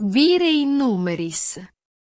vires in numeris.